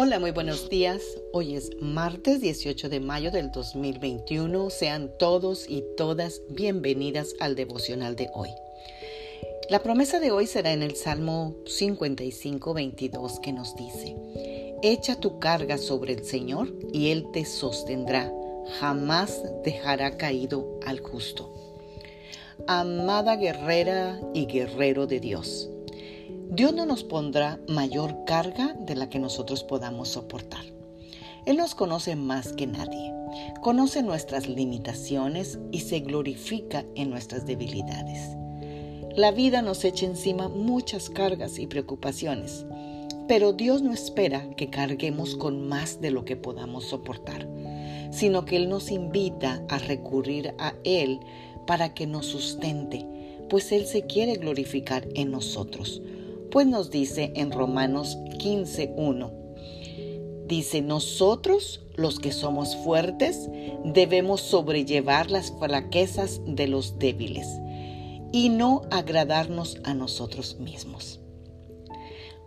Hola, muy buenos días. Hoy es martes 18 de mayo del 2021. Sean todos y todas bienvenidas al devocional de hoy. La promesa de hoy será en el Salmo 55, 22, que nos dice: echa tu carga sobre el Señor y Él te sostendrá. Jamás dejará caído al justo. Amada guerrera y guerrero de Dios, Dios no nos pondrá mayor carga de la que nosotros podamos soportar. Él nos conoce más que nadie, conoce nuestras limitaciones y se glorifica en nuestras debilidades. La vida nos echa encima muchas cargas y preocupaciones, pero Dios no espera que carguemos con más de lo que podamos soportar, sino que Él nos invita a recurrir a Él para que nos sustente, pues Él se quiere glorificar en nosotros. Pues nos dice en Romanos 15, 1, dice: nosotros, los que somos fuertes, debemos sobrellevar las flaquezas de los débiles y no agradarnos a nosotros mismos.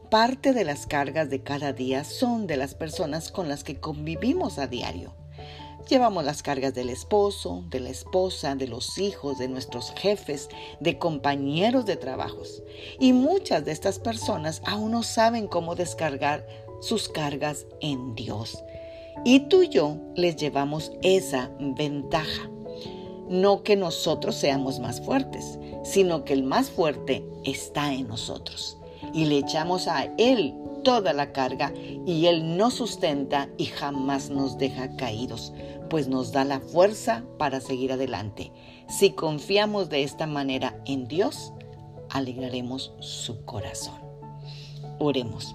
Parte de las cargas de cada día son de las personas con las que convivimos a diario. Llevamos las cargas del esposo, de la esposa, de los hijos, de nuestros jefes, de compañeros de trabajos. Y muchas de estas personas aún no saben cómo descargar sus cargas en Dios. Y tú y yo les llevamos esa ventaja. No que nosotros seamos más fuertes, sino que el más fuerte está en nosotros. Y le echamos a Él toda la carga y Él nos sustenta y jamás nos deja caídos, pues nos da la fuerza para seguir adelante. Si confiamos de esta manera en Dios, alegraremos su corazón. Oremos.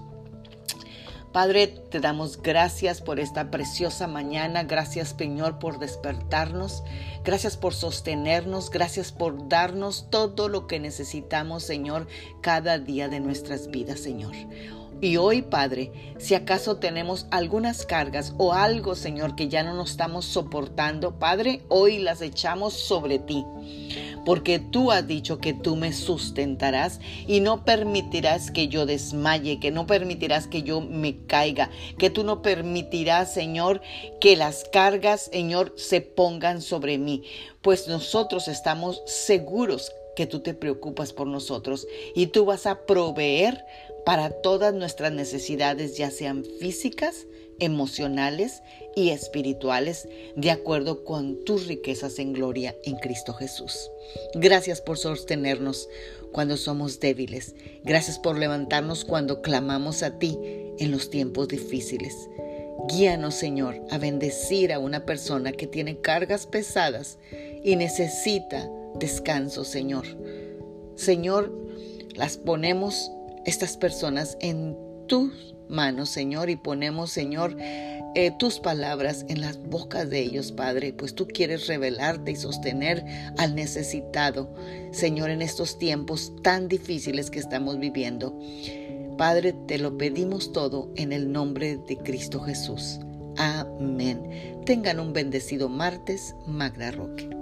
Padre, te damos gracias por esta preciosa mañana. Gracias, Señor, por despertarnos. Gracias por sostenernos. Gracias por darnos todo lo que necesitamos, Señor, cada día de nuestras vidas, Señor. Y hoy, Padre, si acaso tenemos algunas cargas o algo, Señor, que ya no nos estamos soportando, Padre, hoy las echamos sobre ti. Porque tú has dicho que tú me sustentarás y no permitirás que yo desmaye, que no permitirás que yo me caiga, que tú no permitirás, Señor, que las cargas, Señor, se pongan sobre mí. Pues nosotros estamos seguros que tú te preocupas por nosotros y tú vas a proveer para todas nuestras necesidades, ya sean físicas, emocionales y espirituales, de acuerdo con tus riquezas en gloria en Cristo Jesús. Gracias por sostenernos cuando somos débiles. Gracias por levantarnos cuando clamamos a ti en los tiempos difíciles. Guíanos, Señor, a bendecir a una persona que tiene cargas pesadas y necesita descanso, Señor. Señor, las ponemos estas personas en tus manos, Señor, y ponemos, Señor, tus palabras en las bocas de ellos, Padre, pues tú quieres revelarte y sostener al necesitado, Señor, en estos tiempos tan difíciles que estamos viviendo. Padre, te lo pedimos todo en el nombre de Cristo Jesús. Amén. Tengan un bendecido martes. Magda Roque.